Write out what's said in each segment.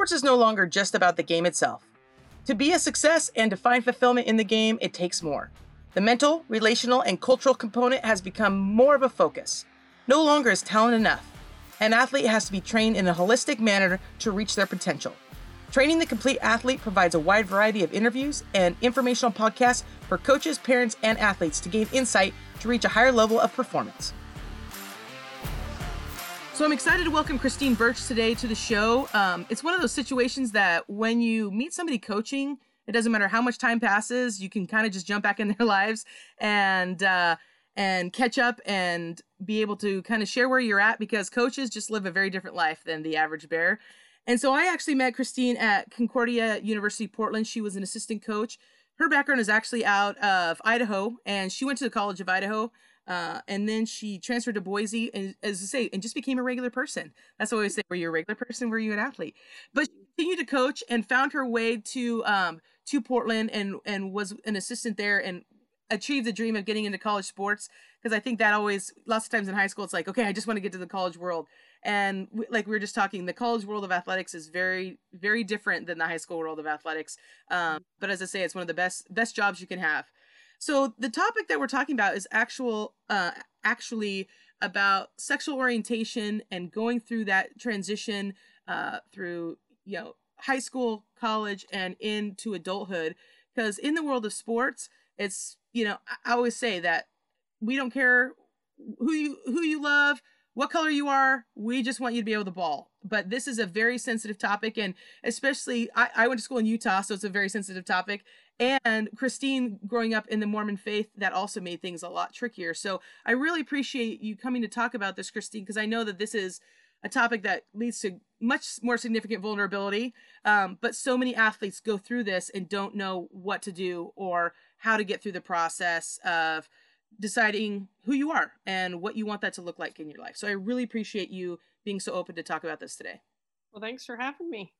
Sports is no longer just about the game itself. To be a success and to find fulfillment in the game, it takes more. The mental, relational, and cultural component has become more of a focus. No longer is talent enough. An athlete has to be trained in a holistic manner to reach their potential. Training the Complete Athlete provides a wide variety of interviews and informational podcasts for coaches, parents, and athletes to gain insight to reach a higher level of performance. So I'm excited to welcome Christine Birch today to the show. It's one of those situations that when you meet somebody coaching, it doesn't matter how much time passes, you can kind of just jump back in their lives and catch up and be able to kind of share where you're at, because coaches just live a very different life than the average bear. And so I actually met Christine at Concordia University Portland. She was an assistant coach. Her background is actually out of Idaho, and she went to the College of Idaho. And then she transferred to Boise and, as I say, and just became a regular person. That's what I always say. Were you a regular person? Were you an athlete? But she continued to coach and found her way to Portland and was an assistant there and achieved the dream of getting into college sports. Because I think that always, lots of times in high school, it's like, okay, I just want to get to the college world. And like we were just talking, the college world of athletics is very, very different than the high school world of athletics. But as I say, it's one of the best jobs you can have. So the topic that we're talking about is actually about sexual orientation and going through that transition through, you know, high school, college, and into adulthood. Because in the world of sports, it's, you know, I always say that we don't care who you love, what color you are, we just want you to be able to ball. But this is a very sensitive topic, and especially, I went to school in Utah, so it's a very sensitive topic. And Christine, growing up in the Mormon faith, that also made things a lot trickier. So I really appreciate you coming to talk about this, Christine, because I know that this is a topic that leads to much more significant vulnerability, but so many athletes go through this and don't know what to do or how to get through the process of deciding who you are and what you want that to look like in your life. So I really appreciate you being so open to talk about this today. Well, thanks for having me.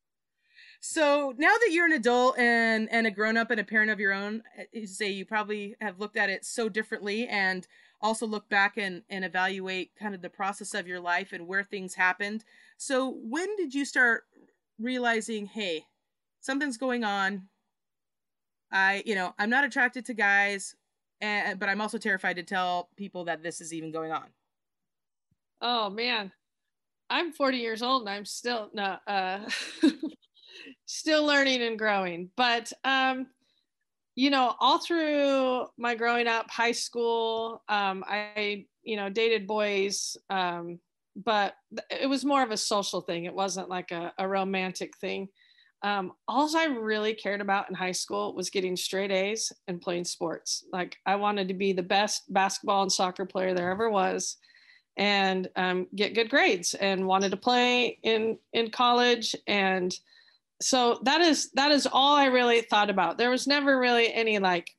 So now that you're an adult and a grown-up and a parent of your own, you say you probably have looked at it so differently, and also look back and evaluate kind of the process of your life and where things happened. So when did you start realizing, hey, something's going on? I'm not attracted to guys. But I'm also terrified to tell people that this is even going on. Oh man, I'm 40 years old and I'm still not, still learning and growing. But, all through my growing up, high school, I dated boys, but it was more of a social thing. It wasn't like a romantic thing. All I really cared about in high school was getting straight A's and playing sports. Like I wanted to be the best basketball and soccer player there ever was, and get good grades, and wanted to play in college. And so that is all I really thought about. There was never really any like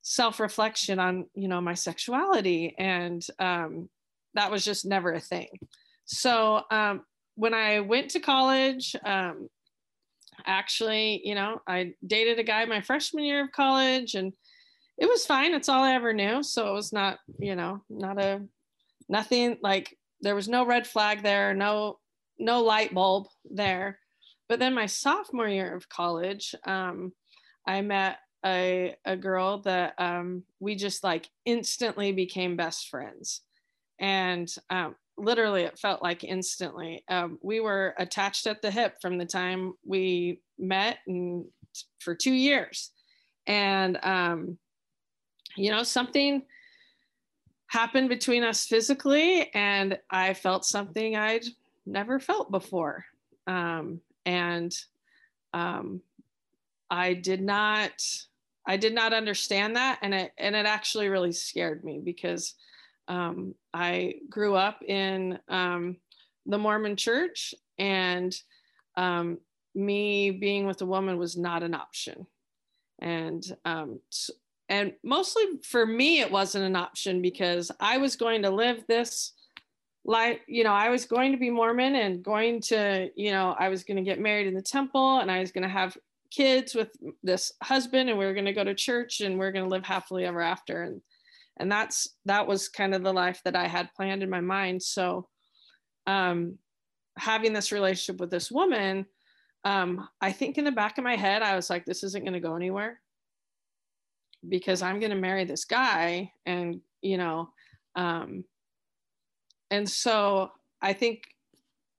self-reflection on, my sexuality. And that was just never a thing. So when I went to college, I dated a guy my freshman year of college, and it was fine. It's all I ever knew. So it was not, nothing like, there was no red flag there, no light bulb there. But then my sophomore year of college, I met a girl that we just like instantly became best friends. And literally, it felt like instantly. We were attached at the hip from the time we met, and for 2 years. And, something happened between us physically, and I felt something I'd never felt before. I did not understand that. And it actually really scared me, because I grew up in the Mormon church, and me being with a woman was not an option. And mostly for me, it wasn't an option, because I was going to live this life. I was going to be Mormon and going to, I was going to get married in the temple, and I was going to have kids with this husband, and we were going to go to church, and we were going to live happily ever after. And that was kind of the life that I had planned in my mind. So having this relationship with this woman I think in the back of my head, I was like, this isn't going to go anywhere because I'm going to marry this guy. And, you know, and so I think,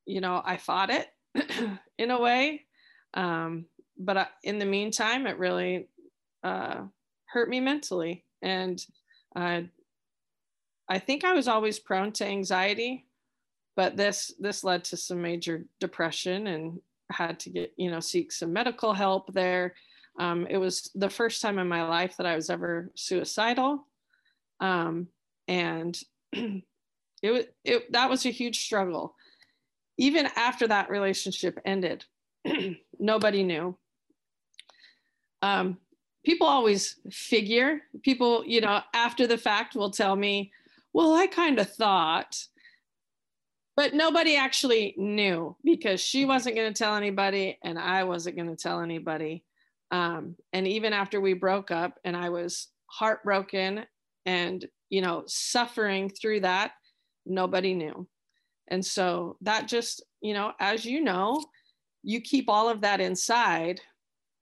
you know, I fought it in a way. But in the meantime, it really hurt me mentally. And I think I was always prone to anxiety, but this led to some major depression and had to get, you know, seek some medical help there. It was the first time in my life that I was ever suicidal. And that was a huge struggle. Even after that relationship ended, nobody knew. People always figure, people, you know, after the fact will tell me, well, I kind of thought, but nobody actually knew because she wasn't going to tell anybody and I wasn't going to tell anybody. And even after we broke up and I was heartbroken and, you know, suffering through that, nobody knew. And so that just, you know, as you know, you keep all of that inside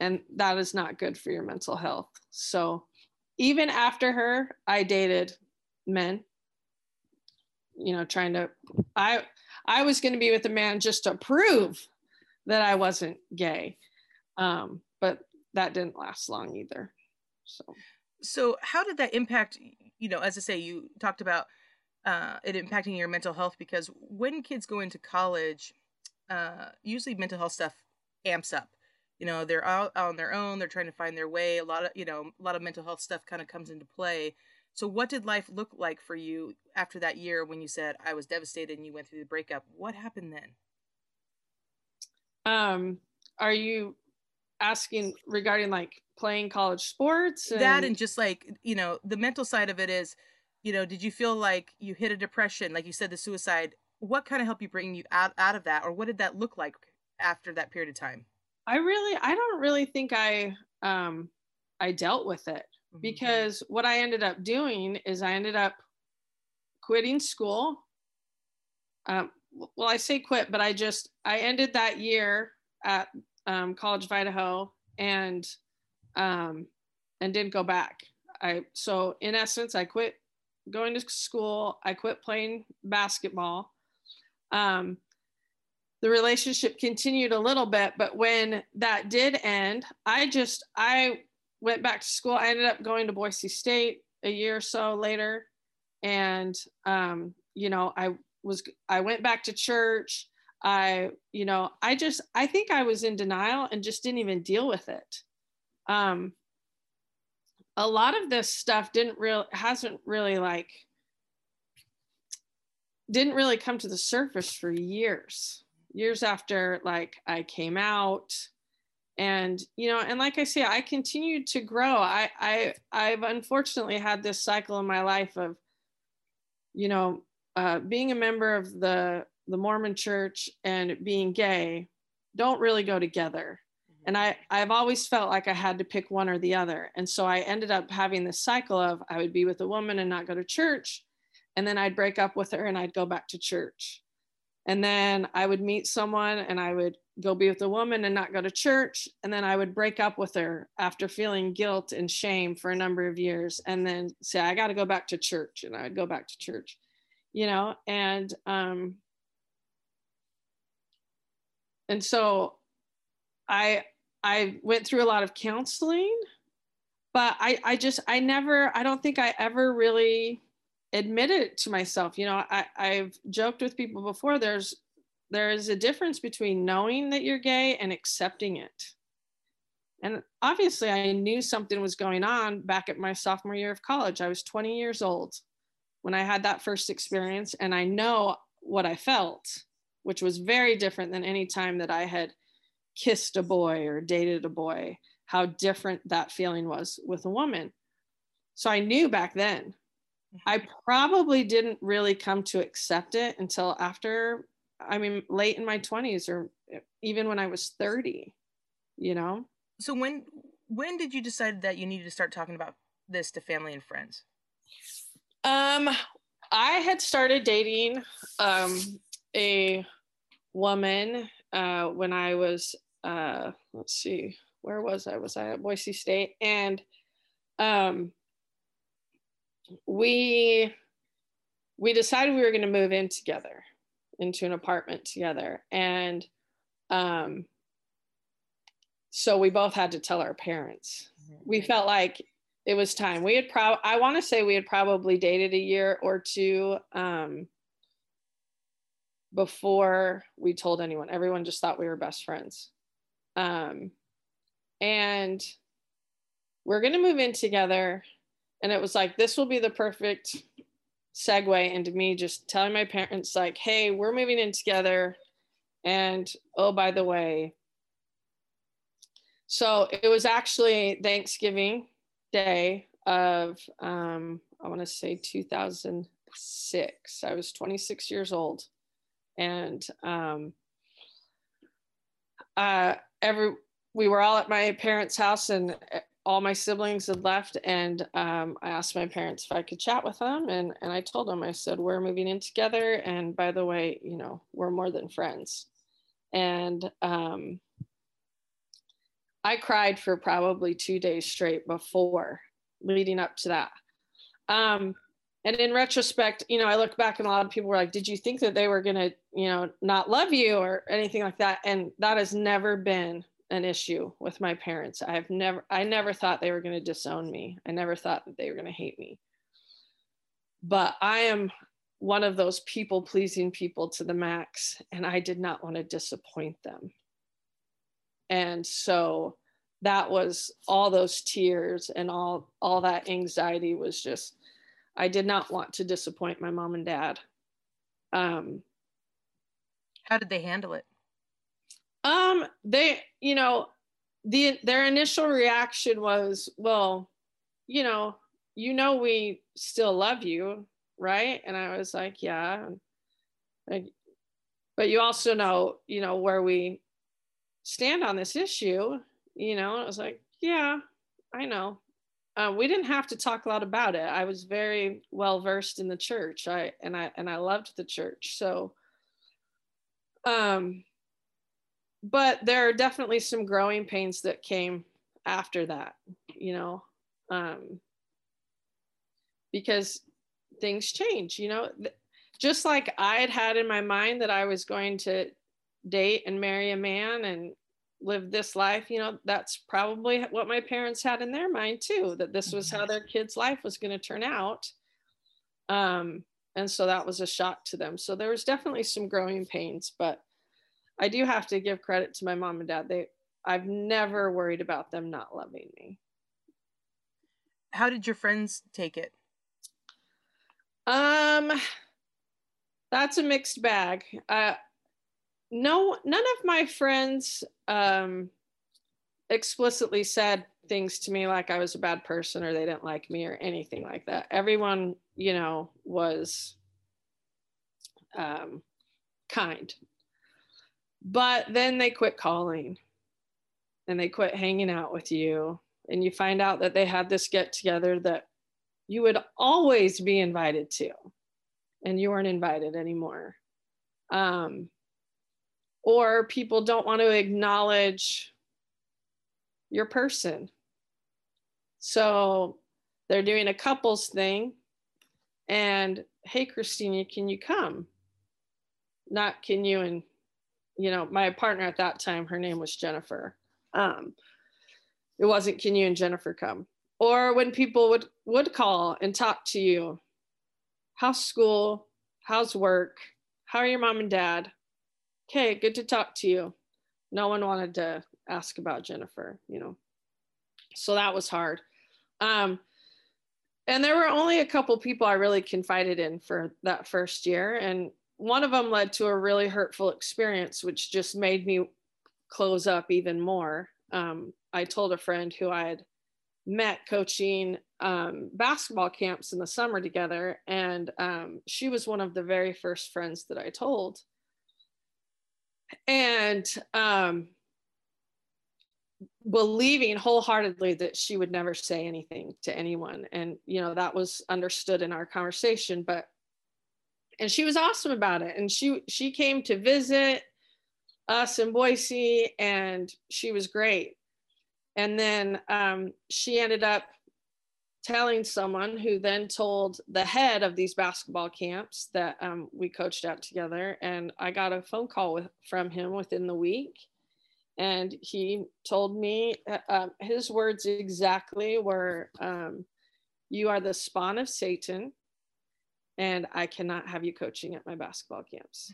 and that is not good for your mental health. So even after her, I dated men, you know, trying to, I was going to be with a man just to prove that I wasn't gay. But that didn't last long either. So how did that impact, you know, as I say, you talked about it impacting your mental health, because when kids go into college, usually mental health stuff amps up. You know, they're out on their own, they're trying to find their way. A lot of mental health stuff kind of comes into play. So what did life look like for you after that year when you said, I was devastated and you went through the breakup? What happened then? Are you asking regarding like playing college sports? And... That and just like, you know, the mental side of it is, you know, did you feel like you hit a depression? Like you said, the suicide, what kind of helped you bring you out of that? Or what did that look like after that period of time? I don't really think I dealt with it, because what I ended up doing is I ended up quitting school. Well, I say quit, but I ended that year at College of Idaho and didn't go back. So in essence, I quit going to school. I quit playing basketball. The relationship continued a little bit, but when that did end, I went back to school. I ended up going to Boise State a year or so later. And, you know, I went back to church. I think I was in denial and just didn't even deal with it. A lot of this stuff didn't really come to the surface for years after like I came out. And, you know, and like I say, I continued to grow. I've unfortunately had this cycle in my life of, you know, being a member of the Mormon church and being gay don't really go together. Mm-hmm. And I've always felt like I had to pick one or the other. And so I ended up having this cycle of I would be with a woman and not go to church. And then I'd break up with her and I'd go back to church. And then I would meet someone and I would go be with a woman and not go to church. And then I would break up with her after feeling guilt and shame for a number of years. And then say, I got to go back to church. And I would go back to church, you know? And so I went through a lot of counseling, but I don't think I ever really admitted it to myself. You know, I've joked with people before, there is a difference between knowing that you're gay and accepting it. And obviously I knew something was going on back at my sophomore year of college. I was 20 years old when I had that first experience, and I know what I felt, which was very different than any time that I had kissed a boy or dated a boy, how different that feeling was with a woman. So I knew back then. I probably didn't really come to accept it until after, I mean, late in my 20s or even when I was 30, you know? So when did you decide that you needed to start talking about this to family and friends? I had started dating a woman when I was let's see, where was I? Was I at Boise State? And we decided we were going to move in together, into an apartment together. And so we both had to tell our parents. We felt like it was time. We had I want to say we had probably dated a year or two before we told anyone. Everyone just thought we were best friends. And we're going to move in together. And it was like, this will be the perfect segue into me just telling my parents, like, hey, we're moving in together. And oh, by the way. So it was actually Thanksgiving Day of, I want to say 2006. I was 26 years old. And we were all at my parents' house, and all my siblings had left. And I asked my parents if I could chat with them. And I told them, I said, we're moving in together. And by the way, you know, we're more than friends. And I cried for probably 2 days straight before, leading up to that. And in retrospect, you know, I look back and a lot of people were like, did you think that they were going to, you know, not love you or anything like that? And that has never been an issue with my parents. I never thought they were going to disown me. I never thought that they were going to hate me. But I am one of those people pleasing people to the max, and I did not want to disappoint them. And so that was all those tears and all that anxiety was just, I did not want to disappoint my mom and dad. How did they handle it? They, you know, their initial reaction was, well, you know, we still love you, right? And I was like, yeah. Like, but you also know, you know, where we stand on this issue, you know. And I was like, yeah, I know. We didn't have to talk a lot about it. I was very well versed in the church. I loved the church. So, but there are definitely some growing pains that came after that, you know, because things change, you know. Just like I had in my mind that I was going to date and marry a man and live this life, you know, that's probably what my parents had in their mind too, that this was how their kid's life was going to turn out. And so that was a shock to them. So there was definitely some growing pains, but I do have to give credit to my mom and dad. I've never worried about them not loving me. How did your friends take it? That's a mixed bag. No, none of my friends explicitly said things to me like I was a bad person or they didn't like me or anything like that. Everyone, you know, was kind. But then they quit calling and they quit hanging out with you. And you find out that they had this get together that you would always be invited to, and you weren't invited anymore. Or people don't want to acknowledge your person. So they're doing a couples thing and, hey, Christina, can you come? Not can you and, you know, my partner at that time, her name was Jennifer. It wasn't, can you and Jennifer come? Or when people would call and talk to you, how's school? How's work? How are your mom and dad? Okay, good to talk to you. No one wanted to ask about Jennifer, you know. So that was hard. And there were only a couple people I really confided in for that first year. And one of them led to a really hurtful experience, which just made me close up even more. I told a friend who I had met coaching basketball camps in the summer together, and she was one of the very first friends that I told. And believing wholeheartedly that she would never say anything to anyone. And, you know, that was understood in our conversation, but and she was awesome about it. And she came to visit us in Boise, and she was great. And then she ended up telling someone, who then told the head of these basketball camps that we coached at together. And I got a phone call from him within the week. And he told me, his words exactly were, you are the spawn of Satan, and I cannot have you coaching at my basketball camps.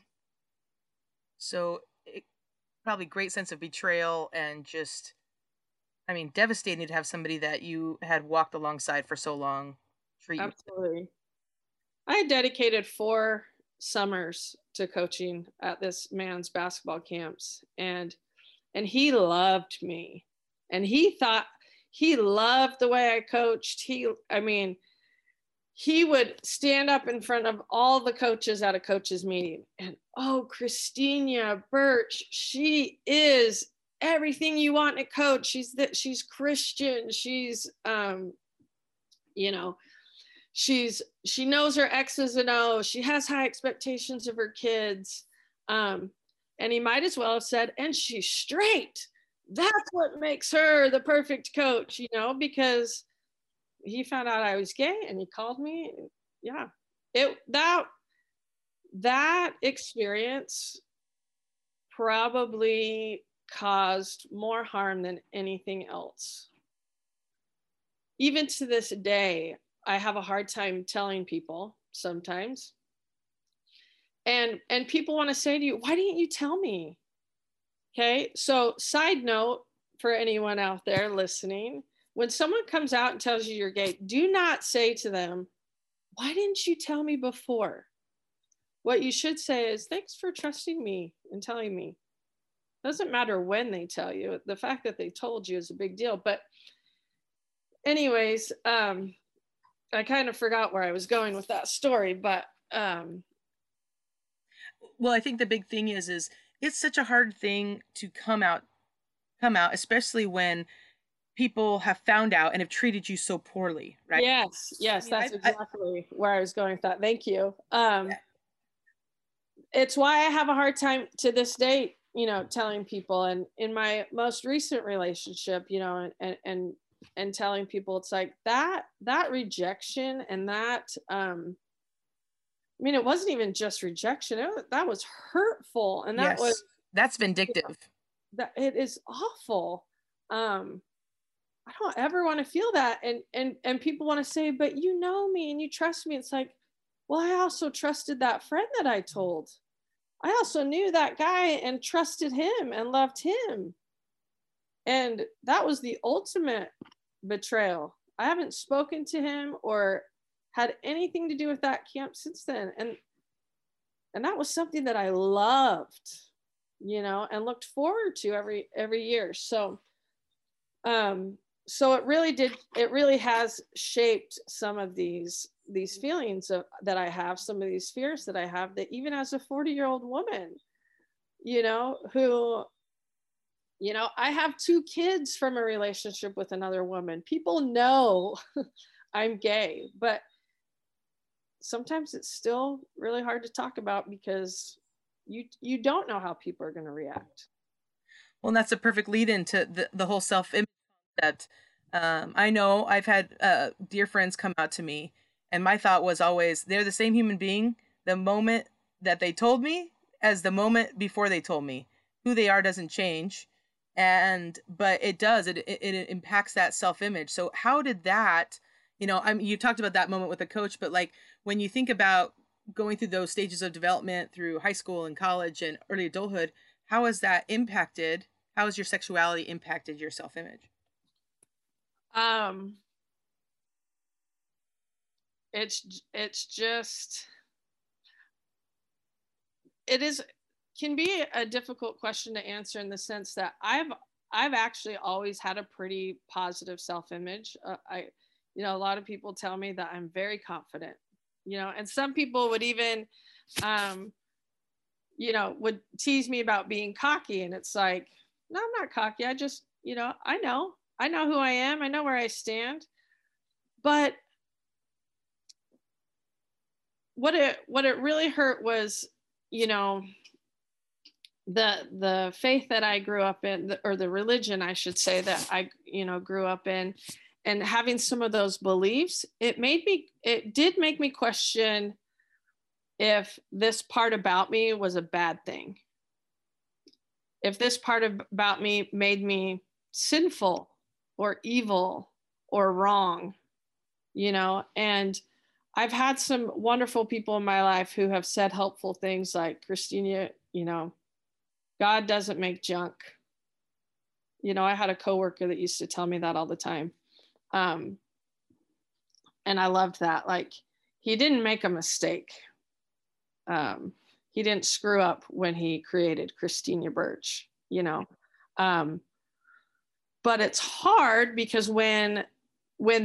So it, probably great sense of betrayal, and just, I mean, devastating to have somebody that you had walked alongside for so long treat you. Absolutely. I had dedicated 4 summers to coaching at this man's basketball camps, and he loved me, and he thought he loved the way I coached. He would stand up in front of all the coaches at a coaches meeting and, oh, Christine Birch, she is everything you want in a coach. She's Christian. She's, she knows her X's and O's. She has high expectations of her kids. And he might as well have said, and she's straight. That's what makes her the perfect coach, because he found out I was gay and he called me. Yeah, that experience probably caused more harm than anything else. Even to this day, I have a hard time telling people sometimes. And people want to say to you, why didn't you tell me? Okay, so side note for anyone out there listening, when someone comes out and tells you you're gay, do not say to them, why didn't you tell me before? What you should say is, thanks for trusting me and telling me. Doesn't matter when they tell you, the fact that they told you is a big deal. But anyways, I kind of forgot where I was going with that story, but well, I think the big thing is it's such a hard thing to come out, especially when people have found out and have treated you so poorly, right? Yes, yes, that's exactly where I was going with that. Thank you. It's why I have a hard time to this day, telling people. And in my most recent relationship, and telling people, it's like that rejection and that, I mean, it wasn't even just rejection. That was hurtful. And that was, that's vindictive. It is awful. I don't ever want to feel that. And people want to say, but you know me and you trust me. It's like, well, I also trusted that friend that I told. I also knew that guy and trusted him and loved him. And that was the ultimate betrayal. I haven't spoken to him or had anything to do with that camp since then. And that was something that I loved, and looked forward to every year. So, so it really has shaped some of these feelings that I have, some of these fears that I have, that even as a 40-year-old woman, who, I have 2 kids from a relationship with another woman. People know I'm gay, but sometimes it's still really hard to talk about because you don't know how people are going to react. Well, and that's a perfect lead into the whole self-image concept. I know I've had dear friends come out to me, and my thought was always, they're the same human being the moment that they told me as the moment before they told me. Who they are doesn't change, but it does. It impacts that self-image. So how did that, you talked about that moment with a coach, but like when you think about going through those stages of development through high school and college and early adulthood, how has that impacted? How has your sexuality impacted your self-image? It can be a difficult question to answer, in the sense that I've actually always had a pretty positive self-image. A lot of people tell me that I'm very confident, and some people would even, would tease me about being cocky. And it's like, no, I'm not cocky. I just, I know who I am. I know where I stand. But what it really hurt was, the faith that I grew up in, or the religion, I should say, that I, grew up in, and having some of those beliefs, it did make me question if this part about me was a bad thing. If this part about me made me sinful or evil or wrong, and I've had some wonderful people in my life who have said helpful things like, Christina, God doesn't make junk. I had a coworker that used to tell me that all the time. And I loved that. Like, he didn't make a mistake. He didn't screw up when he created Christina Birch, but it's hard because when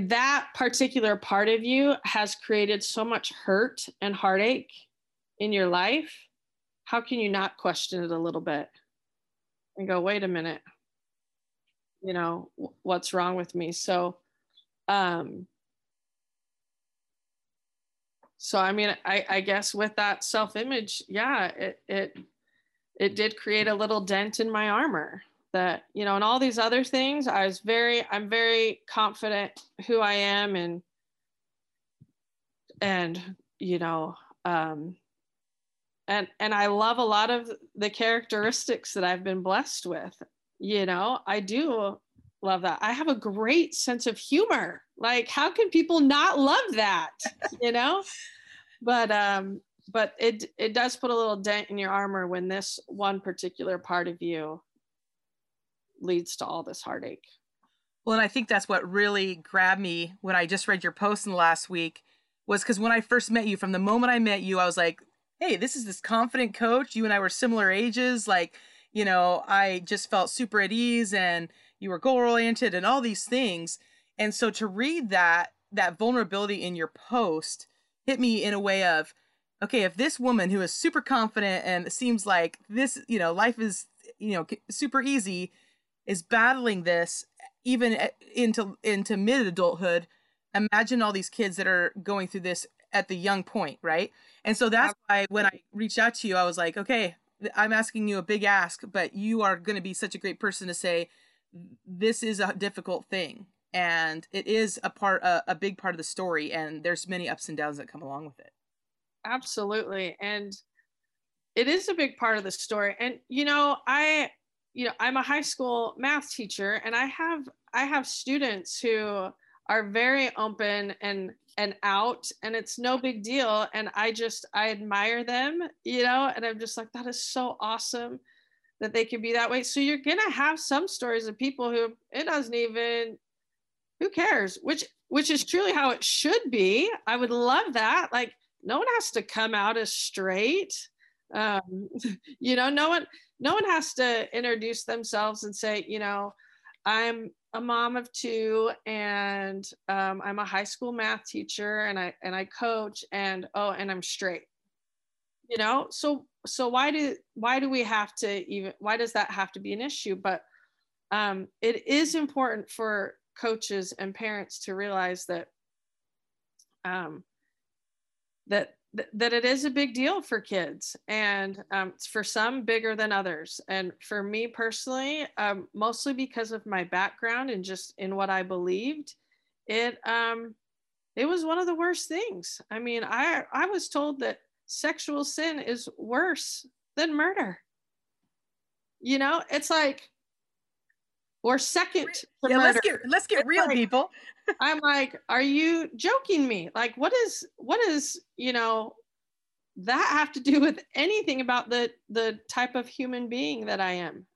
that particular part of you has created so much hurt and heartache in your life, how can you not question it a little bit and go, wait a minute, what's wrong with me? So, I guess with that self-image, yeah, it did create a little dent in my armor that, and all these other things, I'm very confident who I am and I love a lot of the characteristics that I've been blessed with. I do love that. I have a great sense of humor. Like, how can people not love that? But it does put a little dent in your armor when this one particular part of you leads to all this heartache. Well, and I think that's what really grabbed me when I just read your post in the last week, was because when I first met you, from the moment I met you, I was like, hey, this is this confident coach. You and I were similar ages. Like, I just felt super at ease, and you were goal-oriented and all these things. And so to read that vulnerability in your post hit me in a way of, okay, if this woman who is super confident and it seems like this, life is, super easy, is battling this even into mid-adulthood, imagine all these kids that are going through this at the young point, right? And so that's why when I reached out to you, I was like, okay, I'm asking you a big ask, but you are going to be such a great person to say, this is a difficult thing. And it is a big part of the story. And there's many ups and downs that come along with it. Absolutely. And it is a big part of the story. And, I'm a high school math teacher, and I have students who are very open and out, and it's no big deal. And I admire them, and I'm just like, that is so awesome that they can be that way. So you're going to have some stories of people who it doesn't even, who cares, which is truly how it should be. I would love that. Like, no one has to come out as straight. No one has to introduce themselves and say, I'm a mom of two, and I'm a high school math teacher, and I coach, and and I'm straight. So why does that have to be an issue? But it is important for coaches and parents to realize that that it is a big deal for kids, and for some bigger than others. And for me personally, mostly because of my background and just in what I believed, it was one of the worst things. I mean, I was told that sexual sin is worse than murder. It's like, or second to murder. Let's get real, people. I'm like, are you joking me? Like, what is, that have to do with anything about the type of human being that I am?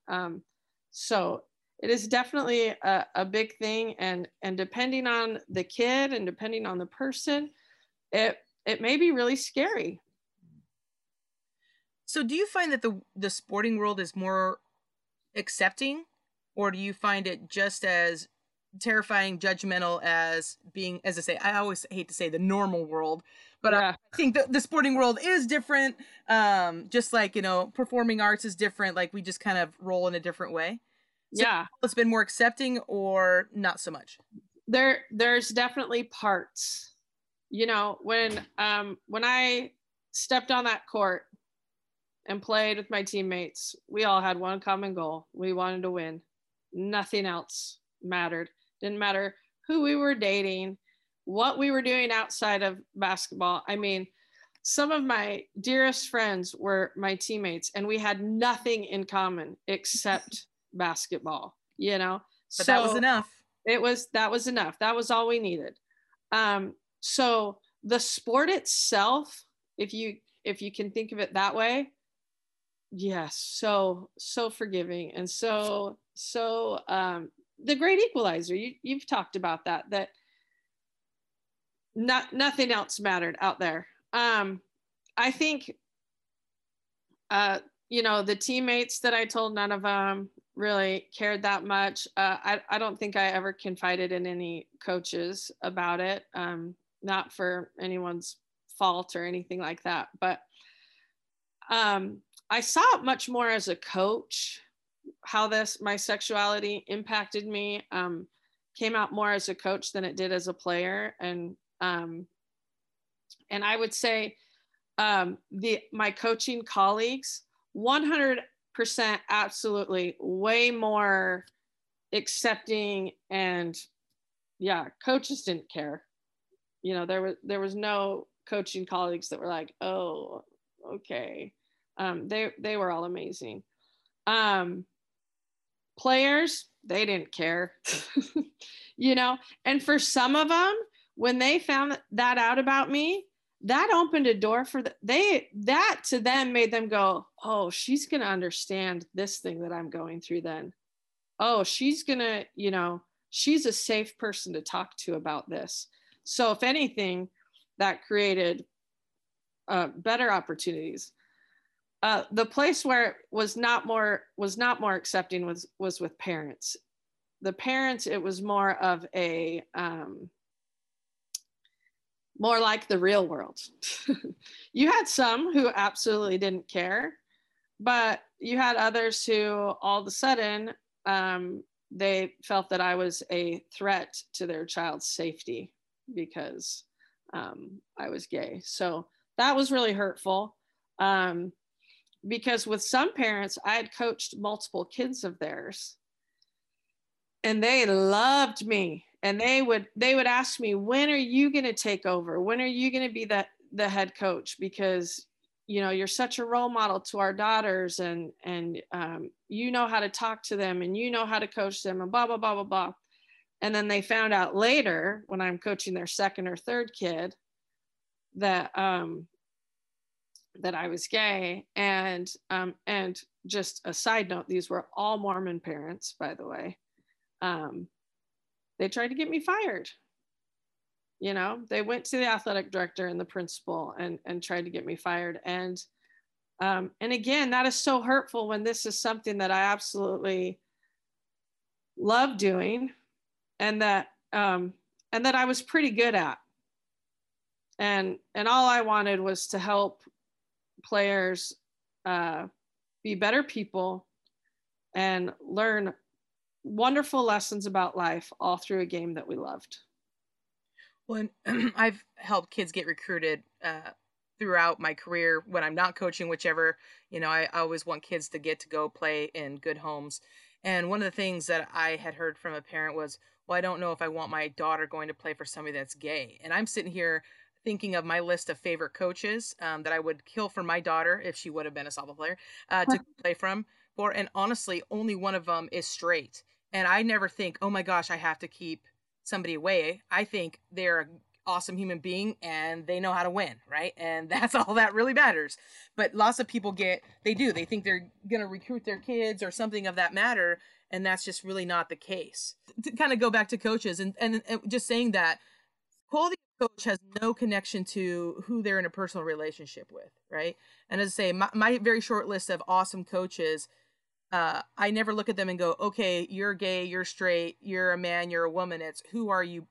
So it is definitely a big thing. And depending on the kid and depending on the person, it may be really scary. So do you find that the sporting world is more accepting, or do you find it just as terrifying, judgmental as being, as I say, I always hate to say the normal world, but yeah. I think the sporting world is different. Just like, performing arts is different. Like, we just kind of roll in a different way. So yeah. It's been more accepting or not so much? There's definitely parts, when I stepped on that court and played with my teammates, we all had one common goal. We wanted to win. Nothing else mattered. Didn't matter who we were dating, what we were doing outside of basketball. I mean, some of my dearest friends were my teammates, and we had nothing in common except basketball, you know? But so that was enough. That was enough. That was all we needed. So the sport itself, if you can think of it that way, yes, so forgiving, and so the great equalizer. You've talked about that nothing else mattered out there. I think the teammates that I told, none of them really cared that much. I don't think I ever confided in any coaches about it, not for anyone's fault or anything like that, but I saw it much more as a coach, how my sexuality impacted me, came out more as a coach than it did as a player. And I would say my coaching colleagues, 100% absolutely way more accepting, and yeah, coaches didn't care. You know, there was no coaching colleagues that were like, oh, okay. They were all amazing. Players, they didn't care, you know? And for some of them, when they found that out about me, that opened a door for that to them made them go, oh, she's going to understand this thing that I'm going through then. Oh, she's going to, you know, she's a safe person to talk to about this. So if anything, that created better opportunities. The place where it was not more accepting was with parents. The parents, it was more of a more like the real world. You had some who absolutely didn't care, but you had others who all of a sudden they felt that I was a threat to their child's safety because I was gay. So that was really hurtful. Because with some parents, I had coached multiple kids of theirs, and they loved me, and they would ask me, when are you going to take over? When are you going to be the head coach? Because, you know, you're such a role model to our daughters, and you know how to talk to them, and you know how to coach them, and blah, blah, blah, blah, blah. And then they found out later, when I'm coaching their second or third kid, that I was gay. And just a side note, these were all Mormon parents, by the way. They tried to get me fired. You know, they went to the athletic director and the principal and tried to get me fired. And again, that is so hurtful when this is something that I absolutely love doing, and that I was pretty good at. And all I wanted was to help players be better people and learn wonderful lessons about life all through a game that we loved. Well, I've helped kids get recruited throughout my career when I'm not coaching, whichever, you know, I always want kids to get to go play in good homes. And one of the things that I had heard from a parent was, well, I don't know if I want my daughter going to play for somebody that's gay. And I'm sitting here thinking of my list of favorite coaches that I would kill for my daughter if she would have been a softball player to play from. And honestly, only one of them is straight. And I never think, oh my gosh, I have to keep somebody away. I think they're an awesome human being and they know how to win, right? And that's all that really matters. But lots of people they think they're going to recruit their kids or something of that matter. And that's just really not the case. To kind of go back to coaches and just saying that, quality coach has no connection to who they're in a personal relationship with, right? And as I say, my very short list of awesome coaches, I never look at them and go, okay, you're gay, you're straight, you're a man, you're a woman. It's who are you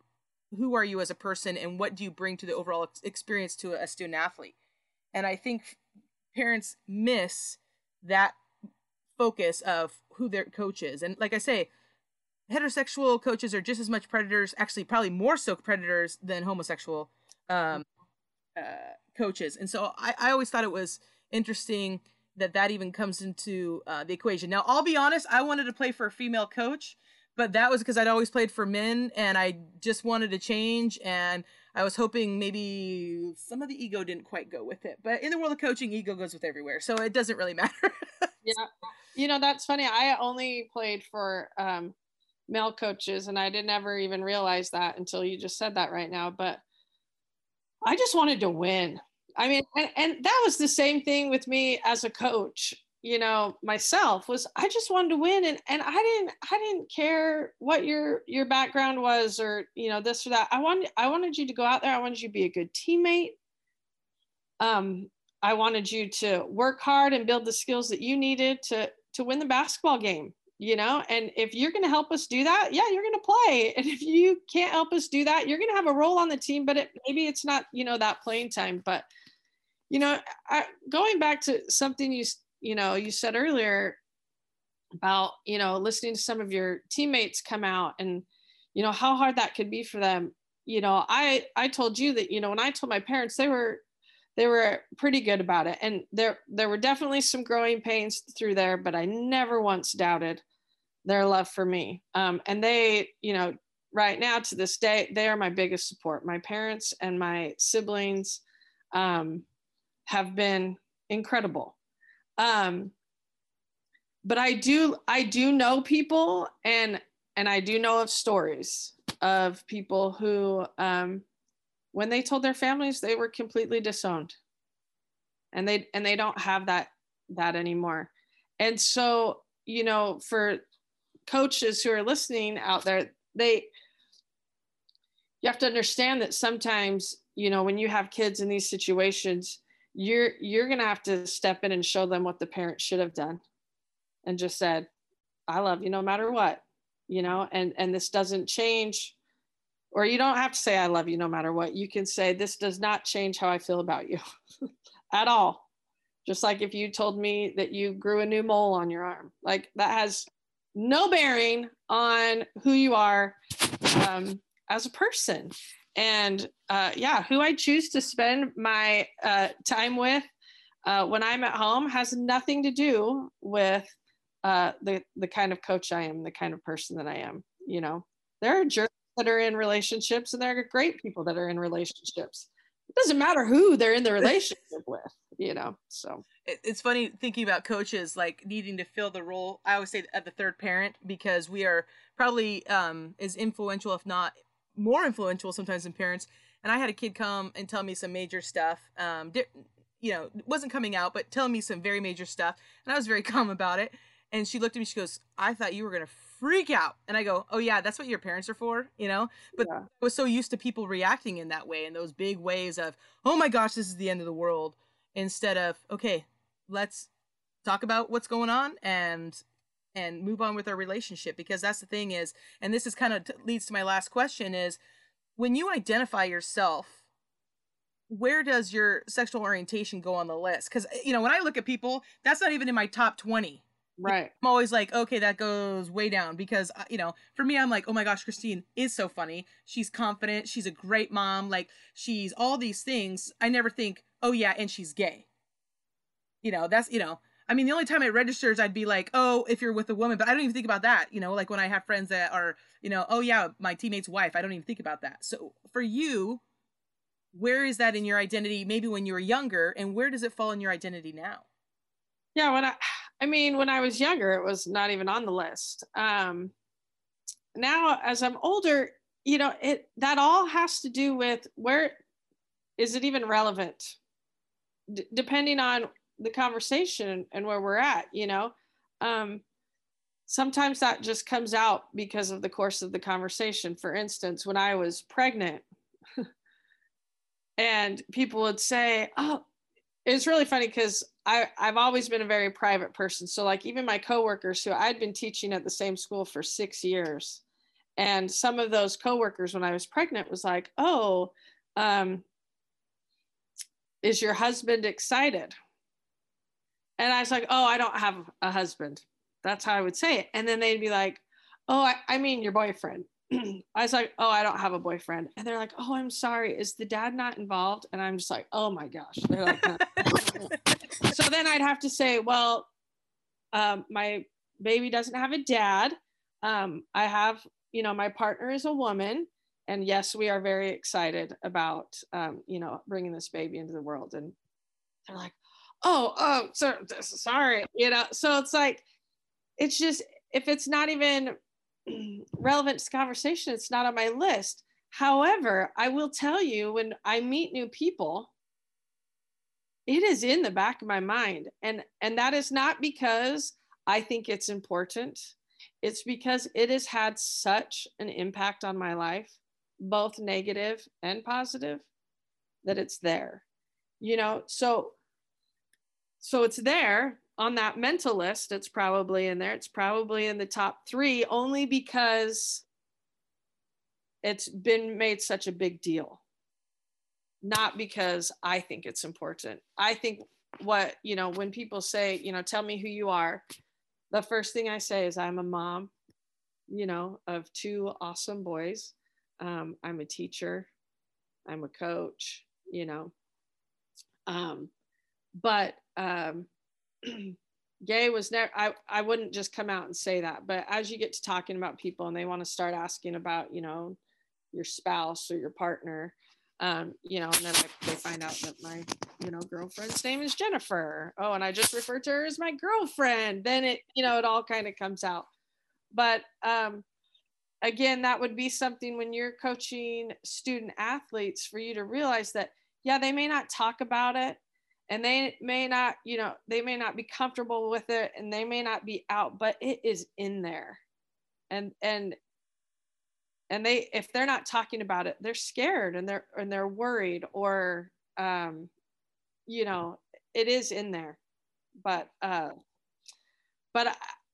as a person, and what do you bring to the overall experience to a student athlete? And I think parents miss that focus of who their coach is. And like I say, heterosexual coaches are just as much predators, actually probably more so predators than homosexual coaches. And so I always thought it was interesting that even comes into the equation. Now, I'll be honest, I wanted to play for a female coach, but that was because I'd always played for men and I just wanted to change. And I was hoping maybe some of the ego didn't quite go with it. But in the world of coaching, ego goes with everywhere. So it doesn't really matter. Yeah. You know, that's funny. I only played for male coaches and I didn't ever even realize that until you just said that right now. But I just wanted to win. I mean, and that was the same thing with me as a coach, you know, myself, was I just wanted to win. And I didn't care what your background was or, you know, this or that. I wanted you to go out there. I wanted you to be a good teammate. I wanted you to work hard and build the skills that you needed to win the basketball game, you know, and if you're going to help us do that, yeah, you're going to play. And if you can't help us do that, you're going to have a role on the team, but maybe it's not, you know, that playing time. But, you know, going back to something you said earlier about, you know, listening to some of your teammates come out and, you know, how hard that could be for them. You know, I told you that, you know, when I told my parents, they were pretty good about it. And there were definitely some growing pains through there, but I never once doubted their love for me. And they, you know, right now to this day, they are my biggest support. My parents and my siblings have been incredible. But I do know people and I do know of stories of people who, when they told their families, they were completely disowned, and they don't have that anymore. And so, you know, for coaches who are listening out there, you have to understand that sometimes, you know, when you have kids in these situations, you're going to have to step in and show them what the parents should have done and just said, I love you no matter what, you know, and this doesn't change. Or you don't have to say, I love you no matter what. You can say, this does not change how I feel about you at all. Just like if you told me that you grew a new mole on your arm, like that has no bearing on who you are as a person. And who I choose to spend my time with when I'm at home has nothing to do with the kind of coach I am, the kind of person that I am. You know, there are jerks that are in relationships and there are great people that are in relationships. It doesn't matter who they're in the relationship with, you know? So it's funny thinking about coaches, like needing to fill the role. I always say of the third parent, because we are probably as influential, if not more influential sometimes than parents. And I had a kid come and tell me some major stuff, you know, it wasn't coming out, but telling me some very major stuff. And I was very calm about it. And she looked at me, she goes, I thought you were going to freak out. And I go, oh yeah, that's what your parents are for, you know? But yeah. I was so used to people reacting in that way, in those big ways of, oh my gosh, this is the end of the world, instead of, okay, let's talk about what's going on and move on with our relationship. Because that's the thing is, and this is kind of leads to my last question is, when you identify yourself, where does your sexual orientation go on the list? Because, you know, when I look at people, that's not even in my top 20. Right. I'm always like, okay, that goes way down, because, you know, for me, I'm like, oh my gosh, Christine is so funny. She's confident. She's a great mom. Like, she's all these things. I never think, oh yeah, and she's gay. You know, that's, you know, I mean, the only time it registers, I'd be like, oh, if you're with a woman, but I don't even think about that. You know, like when I have friends that are, you know, oh yeah, my teammate's wife, I don't even think about that. So for you, where is that in your identity? Maybe when you were younger, and where does it fall in your identity now? Yeah. When I was younger, it was not even on the list. Now, as I'm older, you know, that all has to do with, where is it even relevant? Depending on the conversation and where we're at, you know, sometimes that just comes out because of the course of the conversation. For instance, when I was pregnant and people would say, oh, it's really funny because I've always been a very private person. So like even my coworkers who I'd been teaching at the same school for 6 years, and some of those coworkers when I was pregnant was like, oh, is your husband excited? And I was like, oh, I don't have a husband. That's how I would say it. And then they'd be like, oh, I mean your boyfriend. I was like, oh, I don't have a boyfriend. And they're like, oh, I'm sorry. Is the dad not involved? And I'm just like, oh my gosh. They're like, no. So then I'd have to say, well, my baby doesn't have a dad. I have, you know, my partner is a woman. And yes, we are very excited about, you know, bringing this baby into the world. And they're like, oh, sorry. You know, so it's like, it's just, if it's not even relevant to conversation, it's not on my list. However, I will tell you, when I meet new people, it is in the back of my mind. And that is not because I think it's important. It's because it has had such an impact on my life, both negative and positive, that it's there, you know? So it's there on that mental list. It's probably in there. It's probably in the top three, only because it's been made such a big deal, not because I think it's important. I think what, you know, when people say, you know, tell me who you are, the first thing I say is I'm a mom, you know, of two awesome boys. I'm a teacher. I'm a coach, you know. Gay was never, I wouldn't just come out and say that, but as you get to talking about people and they want to start asking about, you know, your spouse or your partner, you know, and then they find out that my, you know, girlfriend's name is Jennifer. Oh, and I just refer to her as my girlfriend. Then it, you know, it all kind of comes out. But again, that would be something when you're coaching student athletes for you to realize that, yeah, they may not talk about it. And they may not, you know, they may not be comfortable with it and they may not be out, but it is in there. And they, if they're not talking about it, they're scared and they're worried or, you know, it is in there, but, and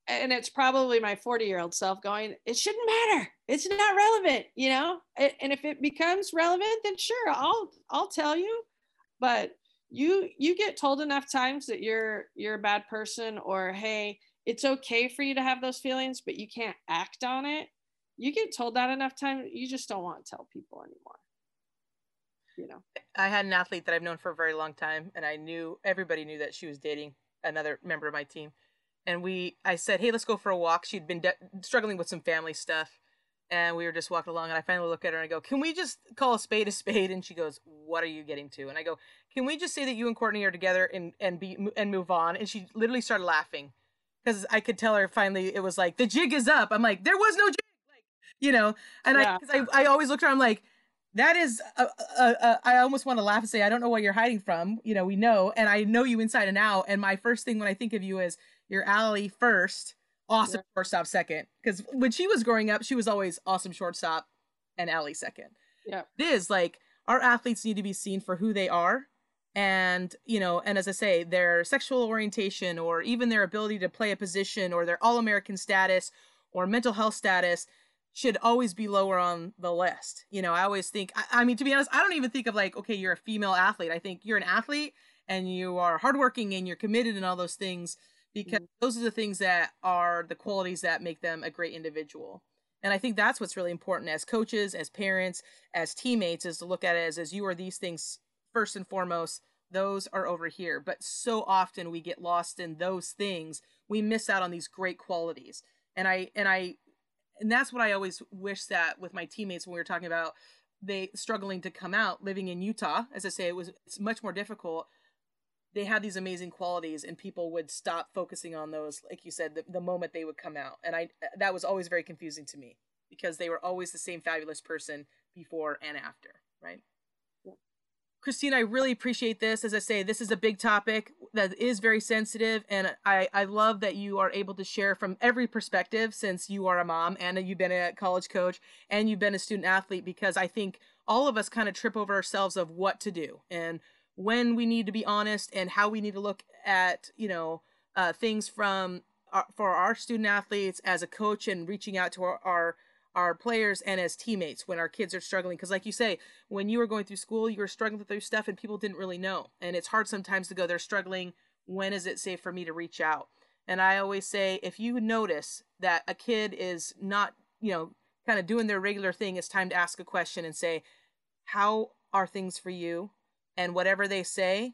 it's probably my 40-year-old self going, it shouldn't matter. It's not relevant, you know? And if it becomes relevant, then sure, I'll tell you, but you get told enough times that you're a bad person, or hey, it's okay for you to have those feelings, but you can't act on it. You get told that enough times, you just don't want to tell people anymore. You know, I had an athlete that I've known for a very long time, and I knew everybody knew that she was dating another member of my team. And I said, hey, let's go for a walk. She'd been struggling with some family stuff, and we were just walking along, and I finally look at her and I go, can we just call a spade a spade? And she goes, what are you getting to? And I go, can we just say that you and Courtney are together and move on? And she literally started laughing because I could tell her finally it was like, the jig is up. I'm like, there was no jig, like, you know? And yeah. I always looked at her, I'm like, that is, I almost want to laugh and say, I don't know what you're hiding from. You know, we know, and I know you inside and out. And my first thing when I think of you is you're Allie first, awesome shortstop second, because when she was growing up, she was always awesome shortstop and Allie second. Yeah, it is like our athletes need to be seen for who they are, and you know, and as I say, their sexual orientation, or even their ability to play a position, or their All-American status, or mental health status, should always be lower on the list. You know, I always think, I mean, to be honest, I don't even think of like, okay, you're a female athlete. I think you're an athlete, and you are hardworking, and you're committed, and all those things. Because those are the things that are the qualities that make them a great individual. And I think that's what's really important as coaches, as parents, as teammates, is to look at it as you are these things first and foremost. Those are over here. But so often we get lost in those things. We miss out on these great qualities. And that's what I always wish that with my teammates, when we were talking about they struggling to come out, living in Utah, as I say, it's much more difficult. They had these amazing qualities, and people would stop focusing on those, like you said, the moment they would come out. And that was always very confusing to me, because they were always the same fabulous person before and after, right? Yeah. Christine, I really appreciate this. As I say, this is a big topic that is very sensitive. And I love that you are able to share from every perspective, since you are a mom and you've been a college coach and you've been a student athlete, because I think all of us kind of trip over ourselves of what to do and when we need to be honest, and how we need to look at, you know, things for our student athletes as a coach, and reaching out to our players and as teammates when our kids are struggling. Because like you say, when you were going through school, you were struggling through stuff and people didn't really know. And it's hard sometimes to go, they're struggling. When is it safe for me to reach out? And I always say, if you notice that a kid is not, you know, kind of doing their regular thing, it's time to ask a question and say, how are things for you? And whatever they say,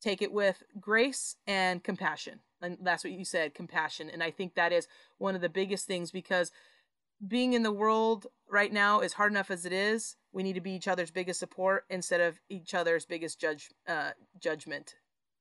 take it with grace and compassion. And that's what you said, compassion. And I think that is one of the biggest things, because being in the world right now is hard enough as it is. We need to be each other's biggest support instead of each other's biggest judgment.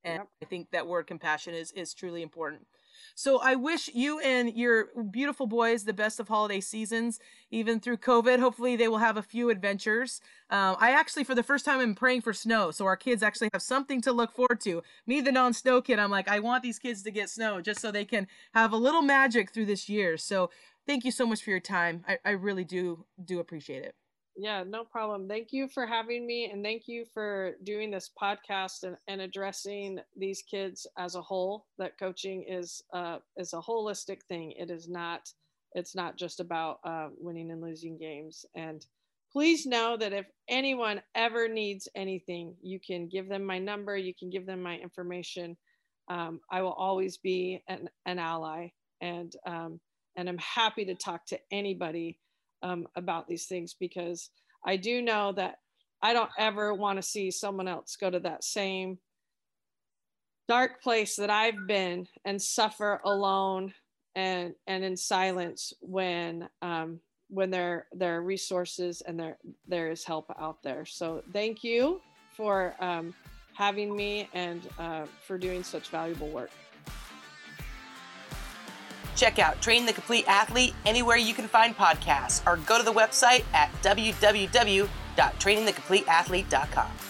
And yep. I think that word compassion is truly important. So I wish you and your beautiful boys the best of holiday seasons, even through COVID. Hopefully they will have a few adventures. I actually, for the first time, am praying for snow. So our kids actually have something to look forward to. Me, the non-snow kid, I'm like, I want these kids to get snow just so they can have a little magic through this year. So thank you so much for your time. I really do appreciate it. Yeah, no problem. Thank you for having me. And thank you for doing this podcast and addressing these kids as a whole, that coaching is a holistic thing. It's not just about winning and losing games. And please know that if anyone ever needs anything, you can give them my number. You can give them my information. I will always be an ally, and I'm happy to talk to anybody about these things, because I do know that I don't ever want to see someone else go to that same dark place that I've been and suffer alone and in silence when there are resources and there is help out there. So thank you for having me and for doing such valuable work. Check out Train the Complete Athlete anywhere you can find podcasts, or go to the website at www.trainingthecompleteathlete.com.